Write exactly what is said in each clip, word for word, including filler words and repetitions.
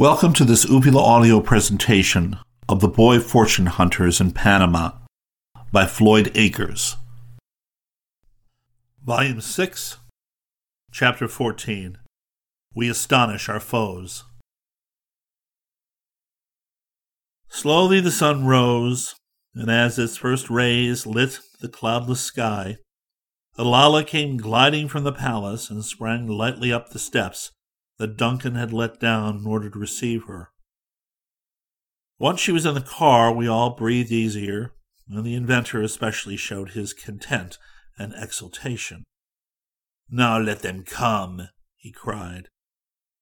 Welcome to this Uvula Audio presentation of The Boy Fortune Hunters in Panama by Floyd Akers. Volume six, Chapter fourteen. We Astonish Our Foes. Slowly the sun rose, and as its first rays lit the cloudless sky, Alala came gliding from the palace and sprang lightly up the steps that Duncan had let down in order to receive her. Once she was in the car, we all breathed easier, and the inventor especially showed his content and exultation. "Now let them come," he cried,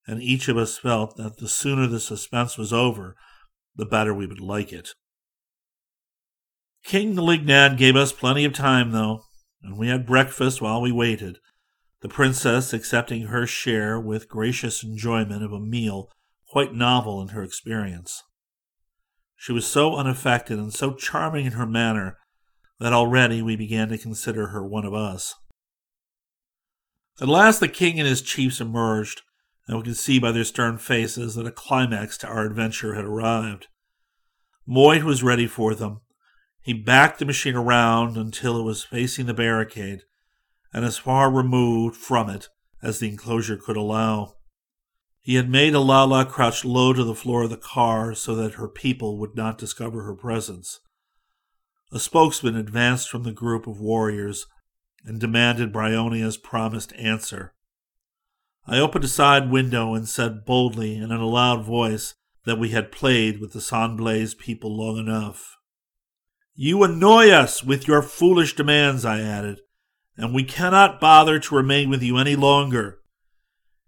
and each of us felt that the sooner the suspense was over, the better we would like it. King Nalignad gave us plenty of time, though, and we had breakfast while we waited, the princess accepting her share with gracious enjoyment of a meal quite novel in her experience. She was so unaffected and so charming in her manner that already we began to consider her one of us. At last the king and his chiefs emerged, and we could see by their stern faces that a climax to our adventure had arrived. Moit was ready for them. He backed the machine around until it was facing the barricade, and as far removed from it as the enclosure could allow. He had made Alala crouch low to the floor of the car so that her people would not discover her presence. A spokesman advanced from the group of warriors and demanded Bryonia's promised answer. I opened a side window and said boldly and in a loud voice that we had played with the San Blaise people long enough. "You annoy us with your foolish demands," I added, "and we cannot bother to remain with you any longer.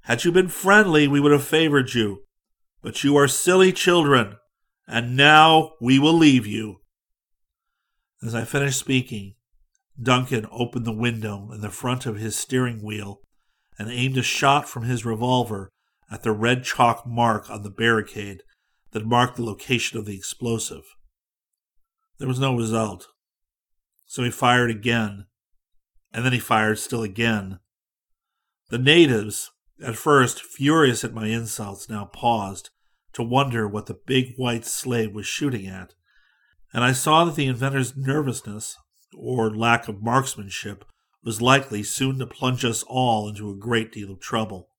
Had you been friendly, we would have favored you, but you are silly children, and now we will leave you." As I finished speaking, Duncan opened the window in the front of his steering wheel and aimed a shot from his revolver at the red chalk mark on the barricade that marked the location of the explosive. There was no result, so he fired again, and then he fired still again. The natives, at first furious at my insults, now paused to wonder what the big white slave was shooting at, and I saw that the inventor's nervousness, or lack of marksmanship, was likely soon to plunge us all into a great deal of trouble.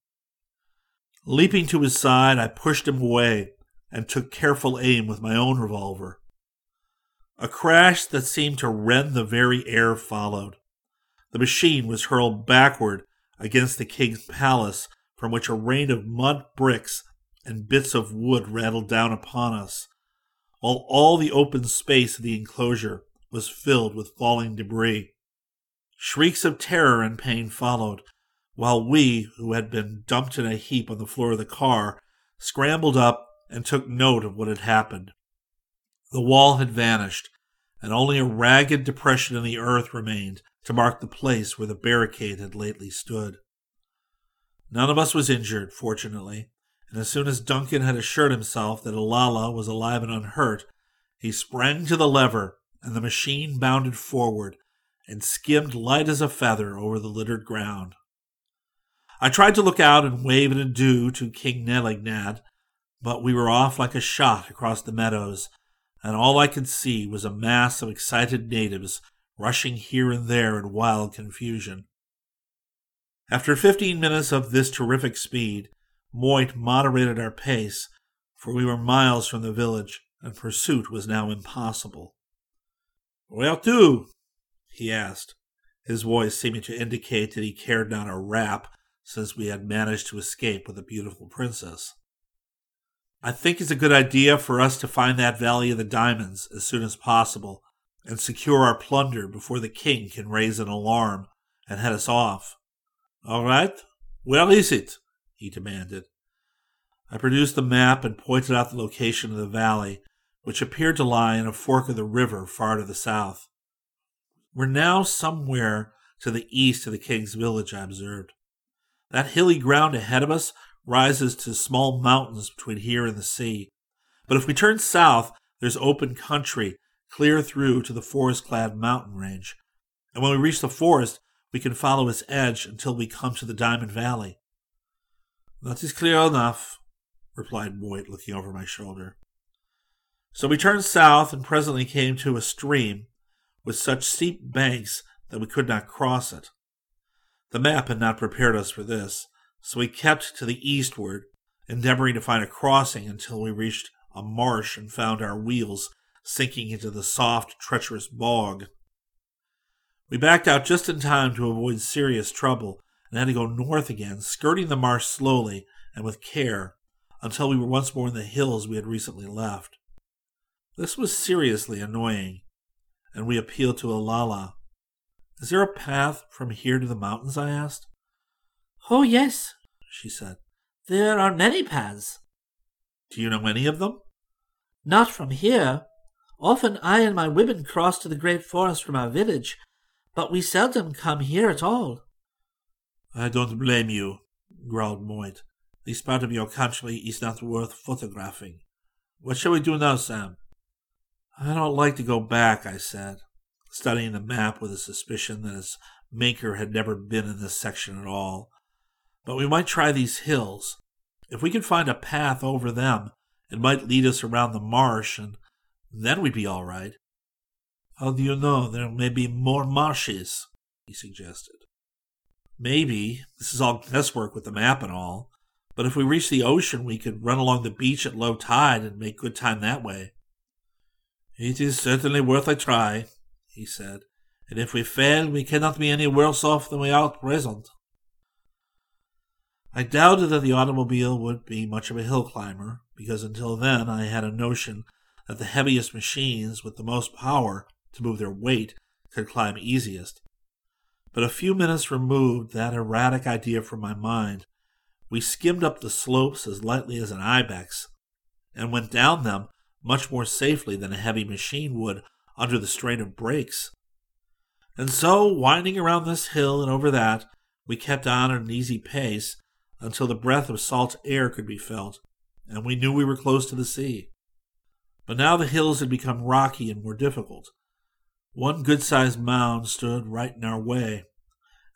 Leaping to his side, I pushed him away and took careful aim with my own revolver. A crash that seemed to rend the very air followed. The machine was hurled backward against the king's palace, from which a rain of mud, bricks, and bits of wood rattled down upon us, while all the open space of the enclosure was filled with falling debris. Shrieks of terror and pain followed, while we, who had been dumped in a heap on the floor of the car, scrambled up and took note of what had happened. The wall had vanished, and only a ragged depression in the earth remained to mark the place where the barricade had lately stood. None of us was injured, fortunately, and as soon as Duncan had assured himself that Alala was alive and unhurt, he sprang to the lever, and the machine bounded forward and skimmed light as a feather over the littered ground. I tried to look out and wave an adieu to King Nalignad, but we were off like a shot across the meadows, and all I could see was a mass of excited natives rushing here and there in wild confusion. After fifteen minutes of this terrific speed, Moit moderated our pace, for we were miles from the village, and pursuit was now impossible. "Where to?" he asked, his voice seeming to indicate that he cared not a rap, since we had managed to escape with the beautiful princess. "I think it's a good idea for us to find that Valley of the Diamonds as soon as possible, and secure our plunder before the king can raise an alarm and head us off." "All right, where is it?" he demanded. I produced the map and pointed out the location of the valley, which appeared to lie in a fork of the river far to the south. "We're now somewhere to the east of the king's village," I observed. "That hilly ground ahead of us rises to small mountains between here and the sea, but if we turn south, there's open country clear through to the forest-clad mountain range, and when we reach the forest, we can follow its edge until we come to the Diamond Valley." "That is clear enough," replied Boyd, looking over my shoulder. So we turned south and presently came to a stream with such steep banks that we could not cross it. The map had not prepared us for this, so we kept to the eastward, endeavoring to find a crossing until we reached a marsh and found our wheels sinking into the soft, treacherous bog. We backed out just in time to avoid serious trouble and had to go north again, skirting the marsh slowly and with care, until we were once more in the hills we had recently left. This was seriously annoying, and we appealed to Alala. "Is there a path from here to the mountains?" I asked. "Oh, yes," she said. "There are many paths." "Do you know any of them?" "Not from here. Often I and my women cross to the great forest from our village, but we seldom come here at all." "I don't blame you," growled Moit. "This part of your country is not worth photographing. What shall we do now, Sam?" "I don't like to go back," I said, studying the map with a suspicion that its maker had never been in this section at all. "But we might try these hills. If we could find a path over them, it might lead us around the marsh, and then we'd be all right." "How do you know there may be more marshes?" he suggested. "Maybe. This is all guesswork with the map and all. But if we reach the ocean, we could run along the beach at low tide and make good time that way." "It is certainly worth a try," he said, "and if we fail, we cannot be any worse off than we are at present." I doubted that the automobile would be much of a hill climber, because until then I had a notion that the heaviest machines with the most power to move their weight could climb easiest. But a few minutes removed that erratic idea from my mind. We skimmed up the slopes as lightly as an ibex, and went down them much more safely than a heavy machine would under the strain of brakes. And so, winding around this hill and over that, we kept on at an easy pace until the breath of salt air could be felt, and we knew we were close to the sea. But now the hills had become rocky and more difficult. One good-sized mound stood right in our way,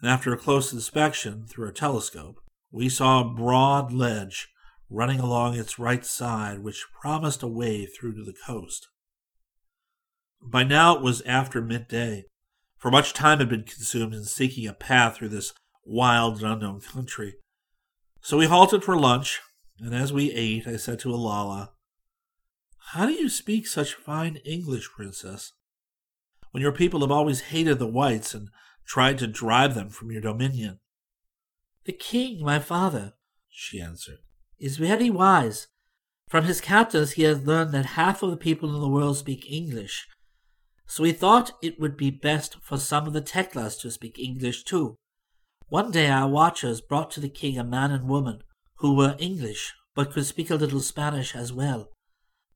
and after a close inspection through a telescope, we saw a broad ledge running along its right side, which promised a way through to the coast. By now it was after midday, for much time had been consumed in seeking a path through this wild and unknown country. So we halted for lunch, and as we ate, I said to Alala, "How do you speak such fine English, Princess, when your people have always hated the whites and tried to drive them from your dominion?" "The king, my father," she answered, "is very wise. From his captors he has learned that half of the people in the world speak English. So he thought it would be best for some of the Teklas to speak English too. One day our watchers brought to the king a man and woman who were English, but could speak a little Spanish as well.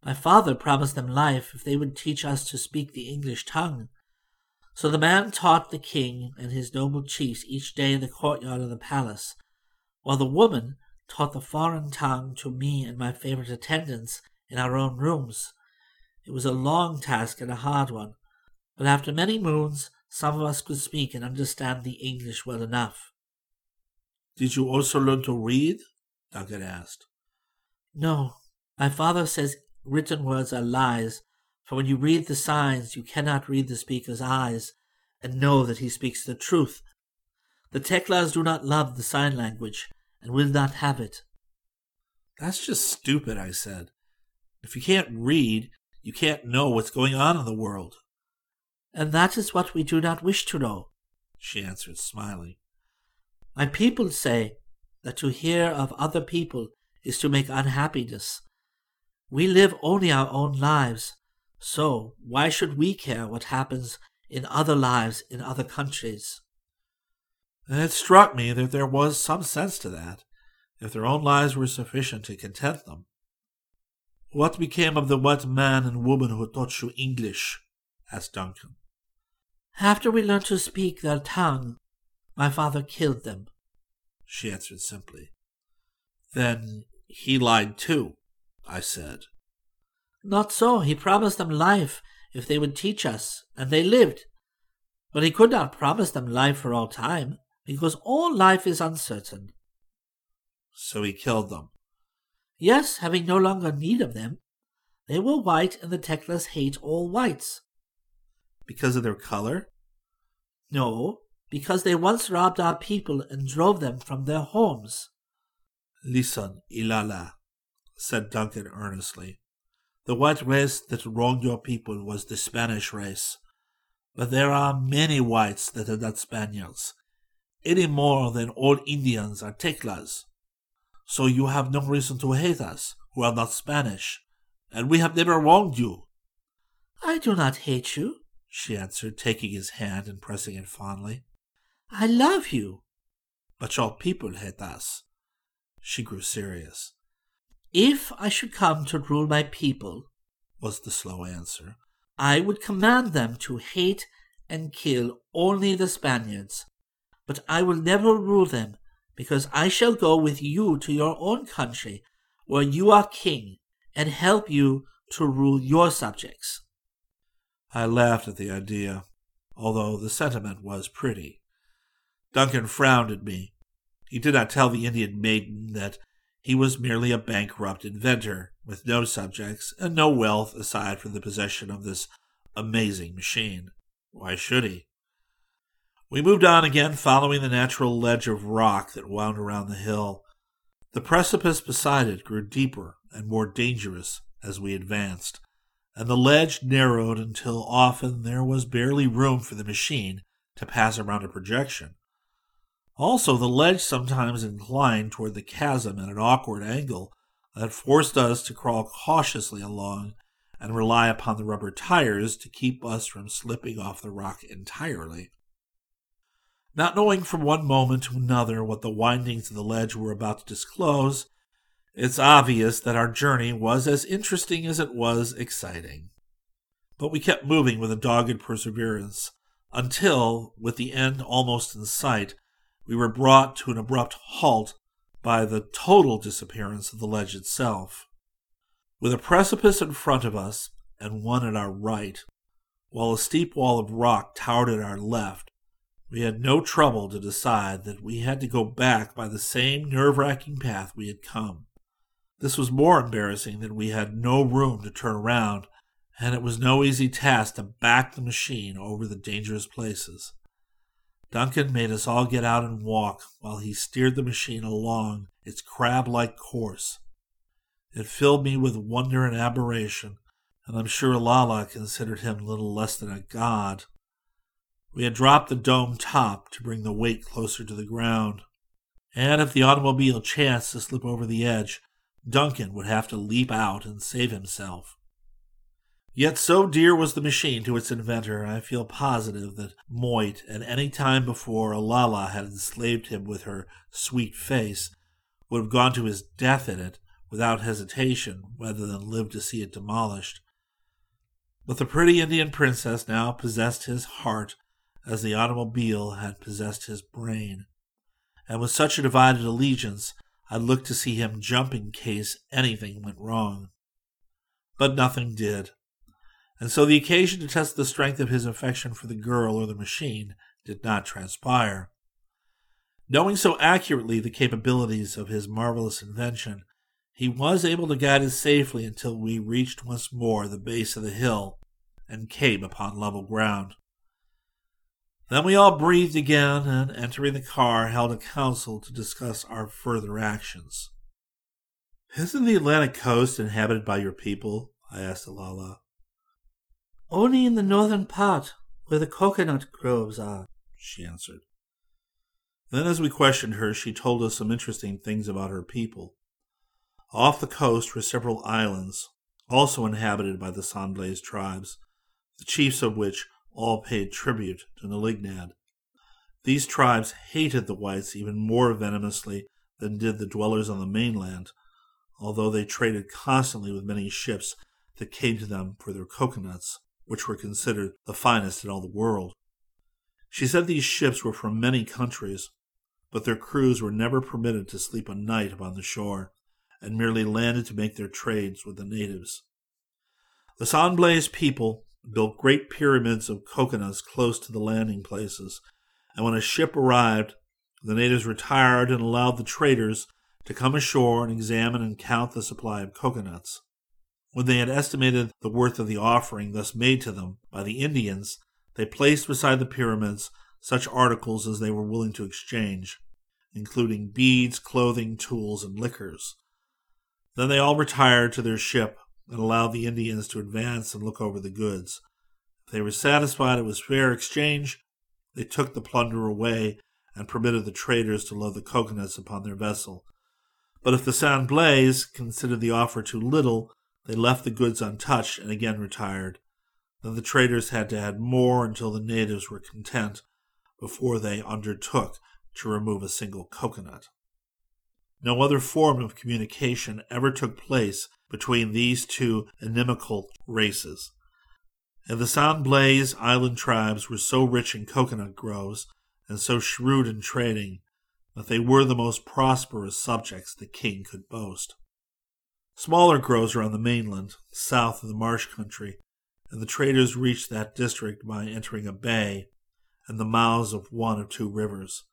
My father promised them life if they would teach us to speak the English tongue. So the man taught the king and his noble chiefs each day in the courtyard of the palace, while the woman taught the foreign tongue to me and my favorite attendants in our own rooms. It was a long task and a hard one, but after many moons some of us could speak and understand the English well enough." "Did you also learn to read?" Duncan asked. "No. My father says written words are lies, for when you read the signs, you cannot read the speaker's eyes and know that he speaks the truth. The Teklas do not love the sign language and will not have it." "That's just stupid," I said. "If you can't read, you can't know what's going on in the world." "And that is what we do not wish to know," she answered, smiling. "My people say that to hear of other people is to make unhappiness. We live only our own lives. So, why should we care what happens in other lives in other countries?" It struck me that there was some sense to that, if their own lives were sufficient to content them. "What became of the white man and woman who taught you English?" asked Duncan. "After we learned to speak their tongue, my father killed them," she answered simply. "Then he lied too," I said. "Not so. He promised them life if they would teach us, and they lived. But he could not promise them life for all time, because all life is uncertain." "So he killed them." Yes, having no longer need of them. They were white, and the Teklas hate all whites. Because of their color? No, because they once robbed our people and drove them from their homes. Listen, Alala, said Duncan earnestly. The white race that wronged your people was the Spanish race. But there are many whites that are not Spaniards, any more than all Indians are Teklas. So you have no reason to hate us, who are not Spanish, and we have never wronged you. I do not hate you, she answered, taking his hand and pressing it fondly. I love you. But your people hate us. She grew serious. If I should come to rule my people, was the slow answer, I would command them to hate and kill only the Spaniards. But I will never rule them, because I shall go with you to your own country, where you are king, and help you to rule your subjects. I laughed at the idea, although the sentiment was pretty. Duncan frowned at me. He did not tell the Indian maiden that he was merely a bankrupt inventor, with no subjects and no wealth aside from the possession of this amazing machine. Why should he? We moved on again, following the natural ledge of rock that wound around the hill. The precipice beside it grew deeper and more dangerous as we advanced, and the ledge narrowed until often there was barely room for the machine to pass around a projection. Also, the ledge sometimes inclined toward the chasm at an awkward angle that forced us to crawl cautiously along and rely upon the rubber tires to keep us from slipping off the rock entirely. Not knowing from one moment to another what the windings of the ledge were about to disclose, it's obvious that our journey was as interesting as it was exciting. But we kept moving with a dogged perseverance, until, with the end almost in sight, we were brought to an abrupt halt by the total disappearance of the ledge itself. With a precipice in front of us, and one at our right, while a steep wall of rock towered at our left, we had no trouble to decide that we had to go back by the same nerve-wracking path we had come. This was more embarrassing that we had no room to turn around, and it was no easy task to back the machine over the dangerous places. Duncan made us all get out and walk while he steered the machine along its crab-like course. It filled me with wonder and admiration, and I'm sure Alala considered him little less than a god. We had dropped the dome top to bring the weight closer to the ground, and if the automobile chanced to slip over the edge, Duncan would have to leap out and save himself. Yet so dear was the machine to its inventor, I feel positive that Moit, at any time before Alala had enslaved him with her sweet face, would have gone to his death in it without hesitation, rather than live to see it demolished. But the pretty Indian princess now possessed his heart, as the automobile had possessed his brain, and with such a divided allegiance, I looked to see him jump in case anything went wrong. But nothing did, and so the occasion to test the strength of his affection for the girl or the machine did not transpire. Knowing so accurately the capabilities of his marvelous invention, he was able to guide us safely until we reached once more the base of the hill and came upon level ground. Then we all breathed again, and entering the car, held a council to discuss our further actions. Isn't the Atlantic coast inhabited by your people? I asked Alala. Only in the northern part, where the coconut groves are, she answered. Then as we questioned her, she told us some interesting things about her people. Off the coast were several islands, also inhabited by the San Blaise tribes, the chiefs of which all paid tribute to Nalignad. These tribes hated the whites even more venomously than did the dwellers on the mainland, although they traded constantly with many ships that came to them for their coconuts, which were considered the finest in all the world. She said these ships were from many countries, but their crews were never permitted to sleep a night upon the shore, and merely landed to make their trades with the natives. The San Blaise people built great pyramids of coconuts close to the landing places, and when a ship arrived, the natives retired and allowed the traders to come ashore and examine and count the supply of coconuts. When they had estimated the worth of the offering thus made to them by the Indians, they placed beside the pyramids such articles as they were willing to exchange, including beads, clothing, tools, and liquors. Then they all retired to their ship and allowed the Indians to advance and look over the goods. If they were satisfied it was fair exchange, they took the plunder away and permitted the traders to load the coconuts upon their vessel. But if the San Blaise considered the offer too little, they left the goods untouched and again retired. Then the traders had to add more until the natives were content before they undertook to remove a single coconut. No other form of communication ever took place between these two inimical races. And the San Blaise island tribes were so rich in coconut groves and so shrewd in trading that they were the most prosperous subjects the king could boast. Smaller groves are on the mainland, south of the marsh country, and the traders reached that district by entering a bay and the mouths of one or two rivers.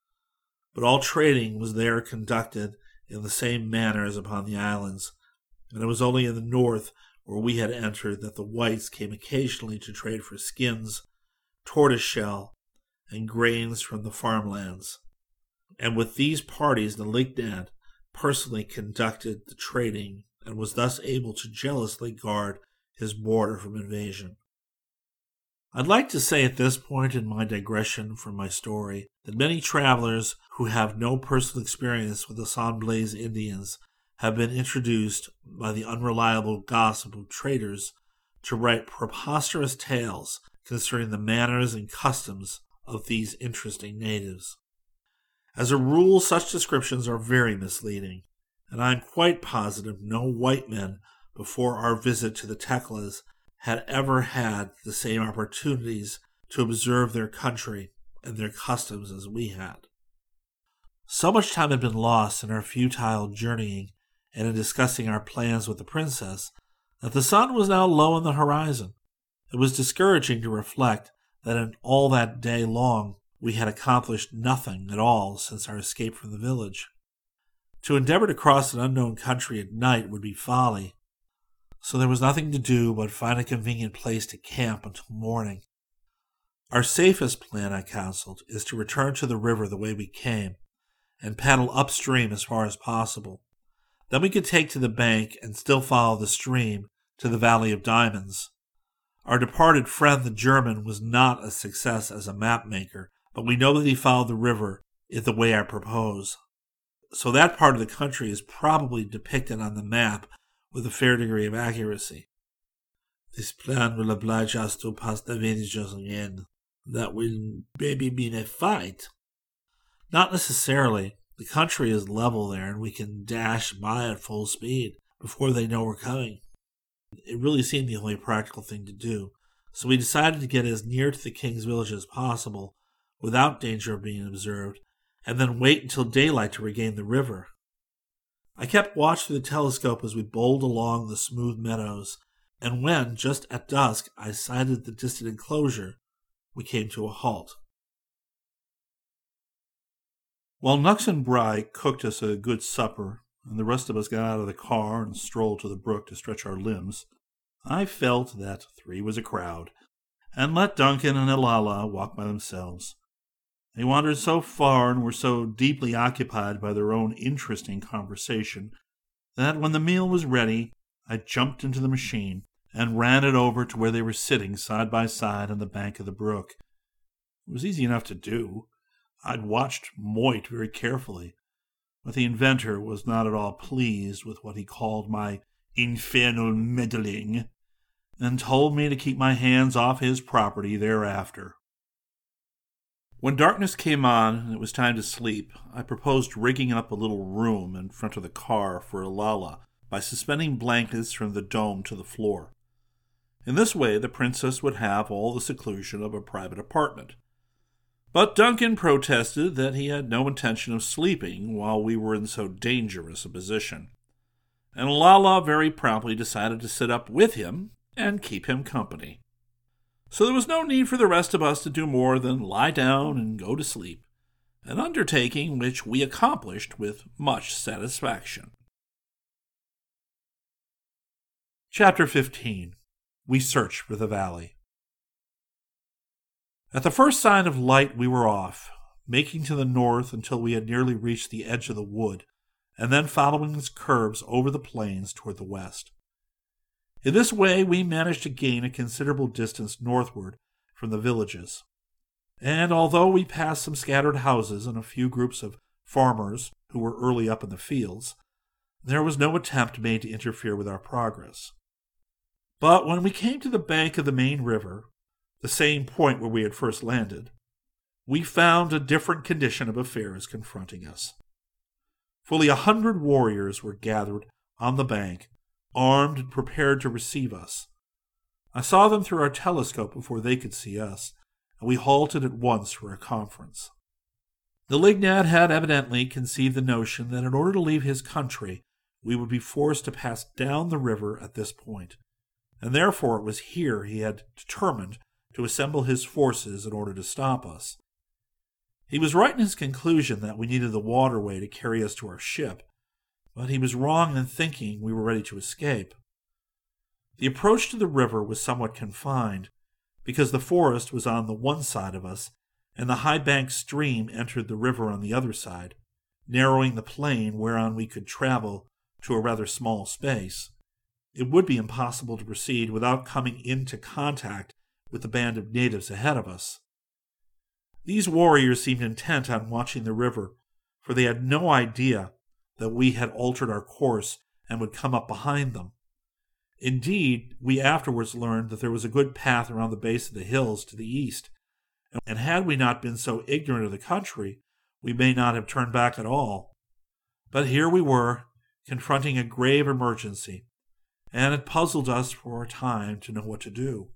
But all trading was there conducted in the same manner as upon the islands, and it was only in the north where we had entered that the whites came occasionally to trade for skins, tortoise shell, and grains from the farmlands. And with these parties the Lignad personally conducted the trading and was thus able to jealously guard his border from invasion. I'd like to say at this point in my digression from my story that many travelers who have no personal experience with the San Blaise Indians have been introduced by the unreliable gossip of traders to write preposterous tales concerning the manners and customs of these interesting natives. As a rule, such descriptions are very misleading, and I am quite positive no white men before our visit to the Teklas had ever had the same opportunities to observe their country and their customs as we had. So much time had been lost in our futile journeying and in discussing our plans with the princess that the sun was now low on the horizon. It was discouraging to reflect that in all that day long we had accomplished nothing at all since our escape from the village. To endeavor to cross an unknown country at night would be folly, so there was nothing to do but find a convenient place to camp until morning. Our safest plan, I counseled, is to return to the river the way we came, and paddle upstream as far as possible. Then we could take to the bank and still follow the stream to the Valley of Diamonds. Our departed friend the German was not a success as a map-maker, but we know that he followed the river in the way I propose. So that part of the country is probably depicted on the map with a fair degree of accuracy. This plan will oblige us to pass the villagers again. That will maybe mean a fight. Not necessarily. The country is level there, and we can dash by at full speed before they know we're coming. It really seemed the only practical thing to do, so we decided to get as near to the king's village as possible, without danger of being observed, and then wait until daylight to regain the river. I kept watch through the telescope as we bowled along the smooth meadows, and when, just at dusk, I sighted the distant enclosure, we came to a halt. While Nux and Bry cooked us a good supper, and the rest of us got out of the car and strolled to the brook to stretch our limbs, I felt that three was a crowd, and let Duncan and Alala walk by themselves. They wandered so far and were so deeply occupied by their own interesting conversation that when the meal was ready, I jumped into the machine and ran it over to where they were sitting side by side on the bank of the brook. It was easy enough to do. I'd watched Moit very carefully, but the inventor was not at all pleased with what he called my infernal meddling, and told me to keep my hands off his property thereafter. When darkness came on and it was time to sleep, I proposed rigging up a little room in front of the car for Alala by suspending blankets from the dome to the floor. In this way, the princess would have all the seclusion of a private apartment. But Duncan protested that he had no intention of sleeping while we were in so dangerous a position, and Alala very promptly decided to sit up with him and keep him company. So there was no need for the rest of us to do more than lie down and go to sleep, an undertaking which we accomplished with much satisfaction. Chapter fifteen. We Search for the Valley. At the first sign of light we were off, making to the north until we had nearly reached the edge of the wood, and then following its curves over the plains toward the west. In this way we managed to gain a considerable distance northward from the villages, and although we passed some scattered houses and a few groups of farmers who were early up in the fields, there was no attempt made to interfere with our progress. But when we came to the bank of the main river, the same point where we had first landed, we found a different condition of affairs confronting us. Fully a hundred warriors were gathered on the bank, armed and prepared to receive us. I saw them through our telescope before they could see us, and we halted at once for a conference. The Lignad had evidently conceived the notion that in order to leave his country, we would be forced to pass down the river at this point, and therefore it was here he had determined to assemble his forces in order to stop us. He was right in his conclusion that we needed the waterway to carry us to our ship, but he was wrong in thinking we were ready to escape. The approach to the river was somewhat confined, because the forest was on the one side of us, and the high-banked stream entered the river on the other side, narrowing the plain whereon we could travel to a rather small space. It would be impossible to proceed without coming into contact with the band of natives ahead of us. These warriors seemed intent on watching the river, for they had no idea that we had altered our course and would come up behind them. Indeed, we afterwards learned that there was a good path around the base of the hills to the east, and had we not been so ignorant of the country, we may not have turned back at all. But here we were, confronting a grave emergency, and it puzzled us for a time to know what to do.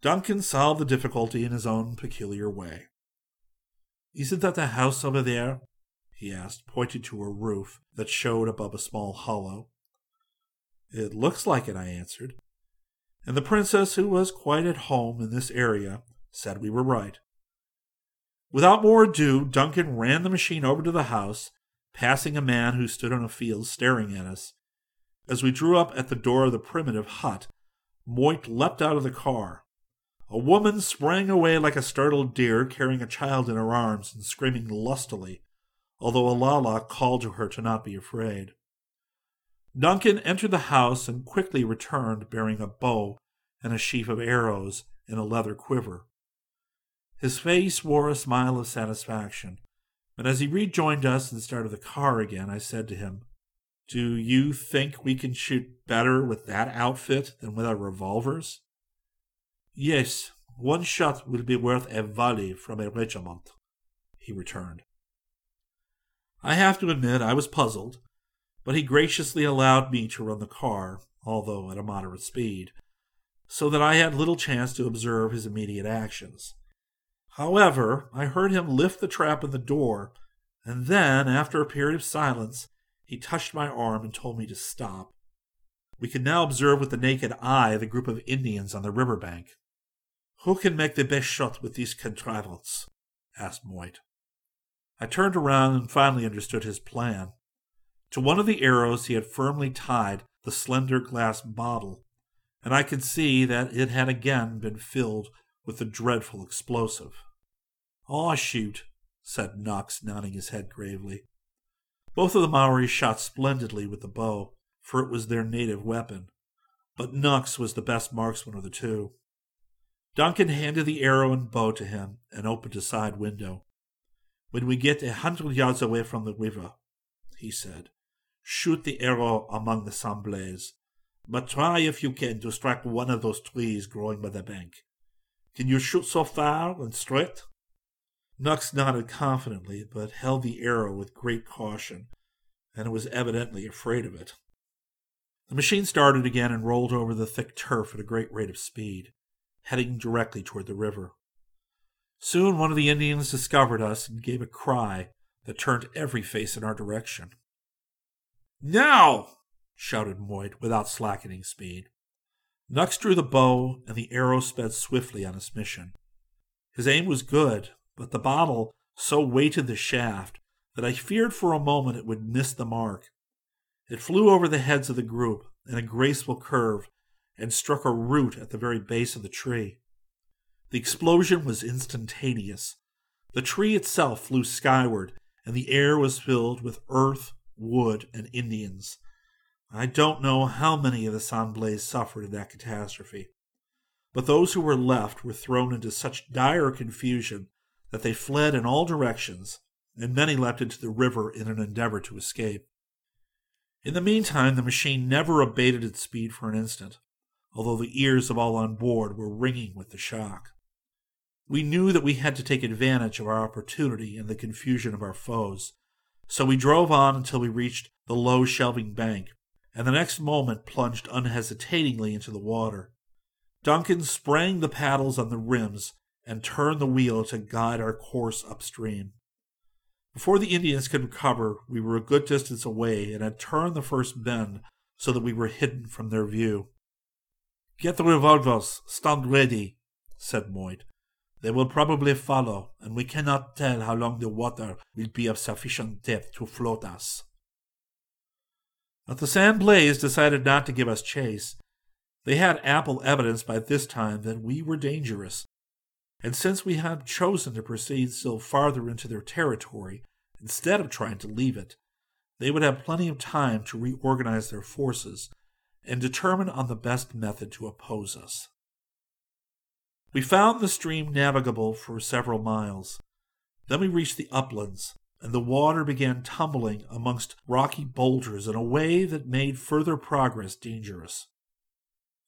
Duncan solved the difficulty in his own peculiar way. "Isn't that the house over there?" he asked, pointing to a roof that showed above a small hollow. "It looks like it," I answered. And the princess, who was quite at home in this area, said we were right. Without more ado, Duncan ran the machine over to the house, passing a man who stood on a field staring at us. As we drew up at the door of the primitive hut, Moit leapt out of the car. A woman sprang away like a startled deer, carrying a child in her arms and screaming lustily, although Alala called to her to not be afraid. Duncan entered the house and quickly returned, bearing a bow and a sheaf of arrows in a leather quiver. His face wore a smile of satisfaction, and as he rejoined us and started the car again, I said to him, "Do you think we can shoot better with that outfit than with our revolvers?" "Yes, one shot will be worth a volley from a regiment," he returned. I have to admit I was puzzled, but he graciously allowed me to run the car, although at a moderate speed, so that I had little chance to observe his immediate actions. However, I heard him lift the trap in the door, and then, after a period of silence, he touched my arm and told me to stop. We could now observe with the naked eye the group of Indians on the river bank. "Who can make the best shot with these contrivance?" asked Moit. I turned around and finally understood his plan. To one of the arrows he had firmly tied the slender glass bottle, and I could see that it had again been filled with the dreadful explosive. "Aw, shoot," said Nux, nodding his head gravely. Both of the Maoris shot splendidly with the bow, for it was their native weapon, but Nux was the best marksman of the two. Duncan handed the arrow and bow to him and opened a side window. "When we get a hundred yards away from the river," he said, "shoot the arrow among the San Blaise, but try if you can to strike one of those trees growing by the bank. Can you shoot so far and straight?" Nux nodded confidently, but held the arrow with great caution, and was evidently afraid of it. The machine started again and rolled over the thick turf at a great rate of speed, heading directly toward the river. Soon one of the Indians discovered us and gave a cry that turned every face in our direction. "Now!" shouted Moit without slackening speed. Nux drew the bow, and the arrow sped swiftly on its mission. His aim was good, but the bottle so weighted the shaft that I feared for a moment it would miss the mark. It flew over the heads of the group in a graceful curve and struck a root at the very base of the tree. The explosion was instantaneous. The tree itself flew skyward, and the air was filled with earth, wood, and Indians. I don't know how many of the San Blaise suffered in that catastrophe, but those who were left were thrown into such dire confusion that they fled in all directions, and many leapt into the river in an endeavor to escape. In the meantime, the machine never abated its speed for an instant, although the ears of all on board were ringing with the shock. We knew that we had to take advantage of our opportunity and the confusion of our foes, so we drove on until we reached the low shelving bank, and the next moment plunged unhesitatingly into the water. Duncan sprang the paddles on the rims and turned the wheel to guide our course upstream. Before the Indians could recover, we were a good distance away and had turned the first bend so that we were hidden from their view. "Get the revolvers, stand ready," said Moit. "They will probably follow, and we cannot tell how long the water will be of sufficient depth to float us." But the San Blaise decided not to give us chase. They had ample evidence by this time that we were dangerous, and since we had chosen to proceed still farther into their territory, instead of trying to leave it, they would have plenty of time to reorganize their forces and determine on the best method to oppose us. We found the stream navigable for several miles. Then we reached the uplands, and the water began tumbling amongst rocky boulders in a way that made further progress dangerous.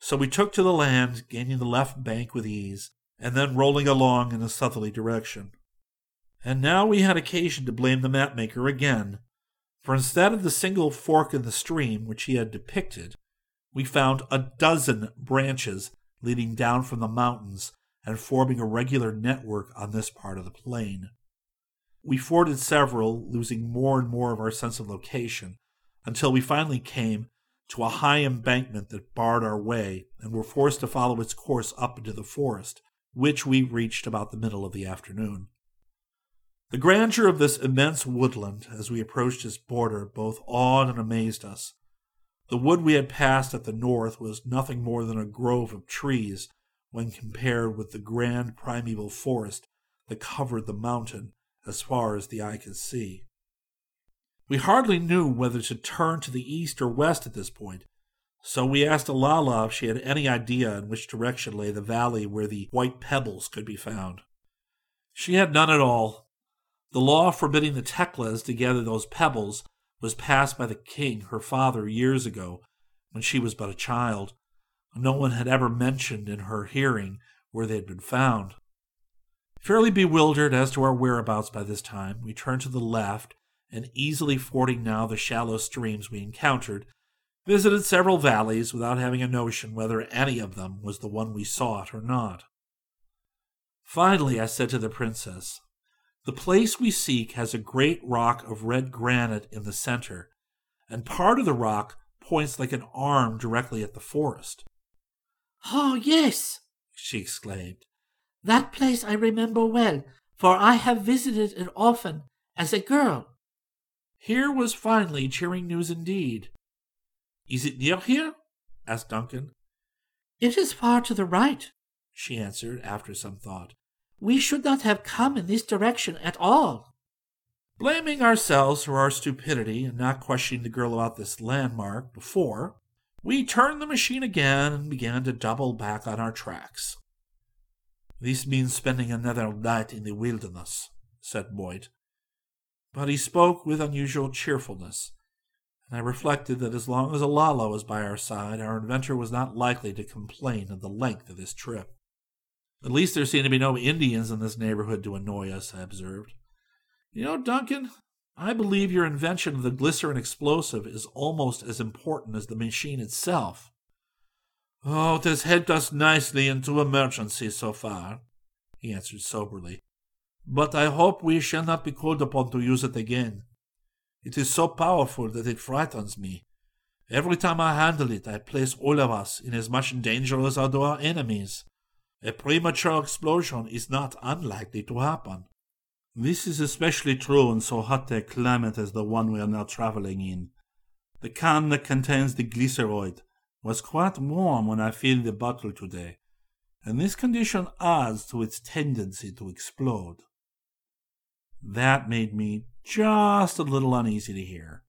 So we took to the land, gaining the left bank with ease, and then rolling along in a southerly direction. And now we had occasion to blame the mapmaker again, for instead of the single fork in the stream which he had depicted, we found a dozen branches leading down from the mountains and forming a regular network on this part of the plain. We forded several, losing more and more of our sense of location, until we finally came to a high embankment that barred our way and were forced to follow its course up into the forest, which we reached about the middle of the afternoon. The grandeur of this immense woodland, as we approached its border, both awed and amazed us. The wood we had passed at the north was nothing more than a grove of trees when compared with the grand primeval forest that covered the mountain as far as the eye could see. We hardly knew whether to turn to the east or west at this point, so we asked Alala if she had any idea in which direction lay the valley where the white pebbles could be found. She had none at all. The law forbidding the Teklas to gather those pebbles was passed by the king, her father, years ago, when she was but a child. No one had ever mentioned in her hearing where they had been found. Fairly bewildered as to our whereabouts by this time, we turned to the left, and easily fording now the shallow streams we encountered, visited several valleys without having a notion whether any of them was the one we sought or not. Finally, I said to the princess, "The place we seek has a great rock of red granite in the center, and part of the rock points like an arm directly at the forest." "Oh, yes," she exclaimed. "That place I remember well, for I have visited it often as a girl." Here was finally cheering news indeed. "Is it near here?" asked Duncan. "It is far to the right," she answered after some thought. "We should not have come in this direction at all." Blaming ourselves for our stupidity and not questioning the girl about this landmark before, we turned the machine again and began to double back on our tracks. "This means spending another night in the wilderness," said Boyd. But he spoke with unusual cheerfulness, and I reflected that as long as Alala was by our side, our inventor was not likely to complain of the length of this trip. "At least there seem to be no Indians in this neighborhood to annoy us," I observed. "You know, Duncan, I believe your invention of the glycerin explosive is almost as important as the machine itself." "Oh, it has helped us nicely into emergency so far," he answered soberly. "But I hope we shall not be called upon to use it again. It is so powerful that it frightens me. Every time I handle it, I place all of us in as much danger as are our enemies. A premature explosion is not unlikely to happen. This is especially true in so hot a climate as the one we are now travelling in. The can that contains the glyceroid was quite warm when I filled the bottle today, and this condition adds to its tendency to explode. That made me just a little uneasy to hear.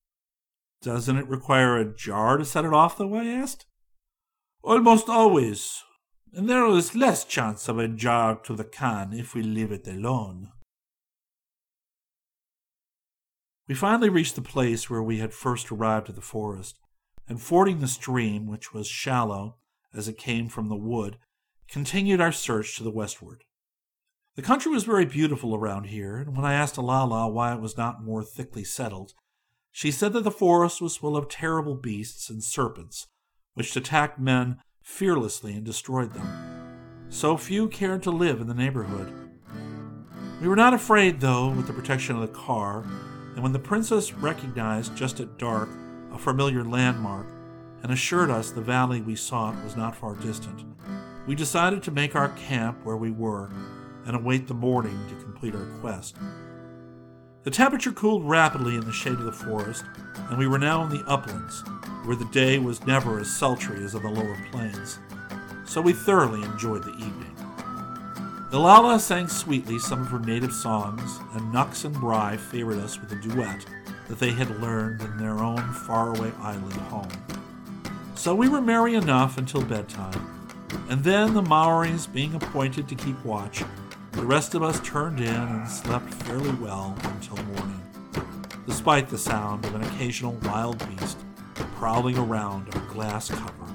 Doesn't it require a jar to set it off, though, I asked? Almost always, and there is less chance of a jar to the can if we leave it alone. We finally reached the place where we had first arrived at the forest, and fording the stream, which was shallow as it came from the wood, continued our search to the westward. The country was very beautiful around here, and when I asked Alala why it was not more thickly settled, she said that the forest was full of terrible beasts and serpents, which attacked men fearlessly and destroyed them. So few cared to live in the neighborhood. We were not afraid, though, with the protection of the car, and when the princess recognized, just at dark, a familiar landmark, and assured us the valley we sought was not far distant, we decided to make our camp where we were and await the morning to complete our quest. The temperature cooled rapidly in the shade of the forest, and we were now in the uplands, where the day was never as sultry as on the lower plains, so we thoroughly enjoyed the evening. Alala sang sweetly some of her native songs, and Nux and Bry favored us with a duet that they had learned in their own faraway island home. So we were merry enough until bedtime, and then the Maoris being appointed to keep watch, the rest of us turned in and slept fairly well until morning, despite the sound of an occasional wild beast prowling around our glass cover.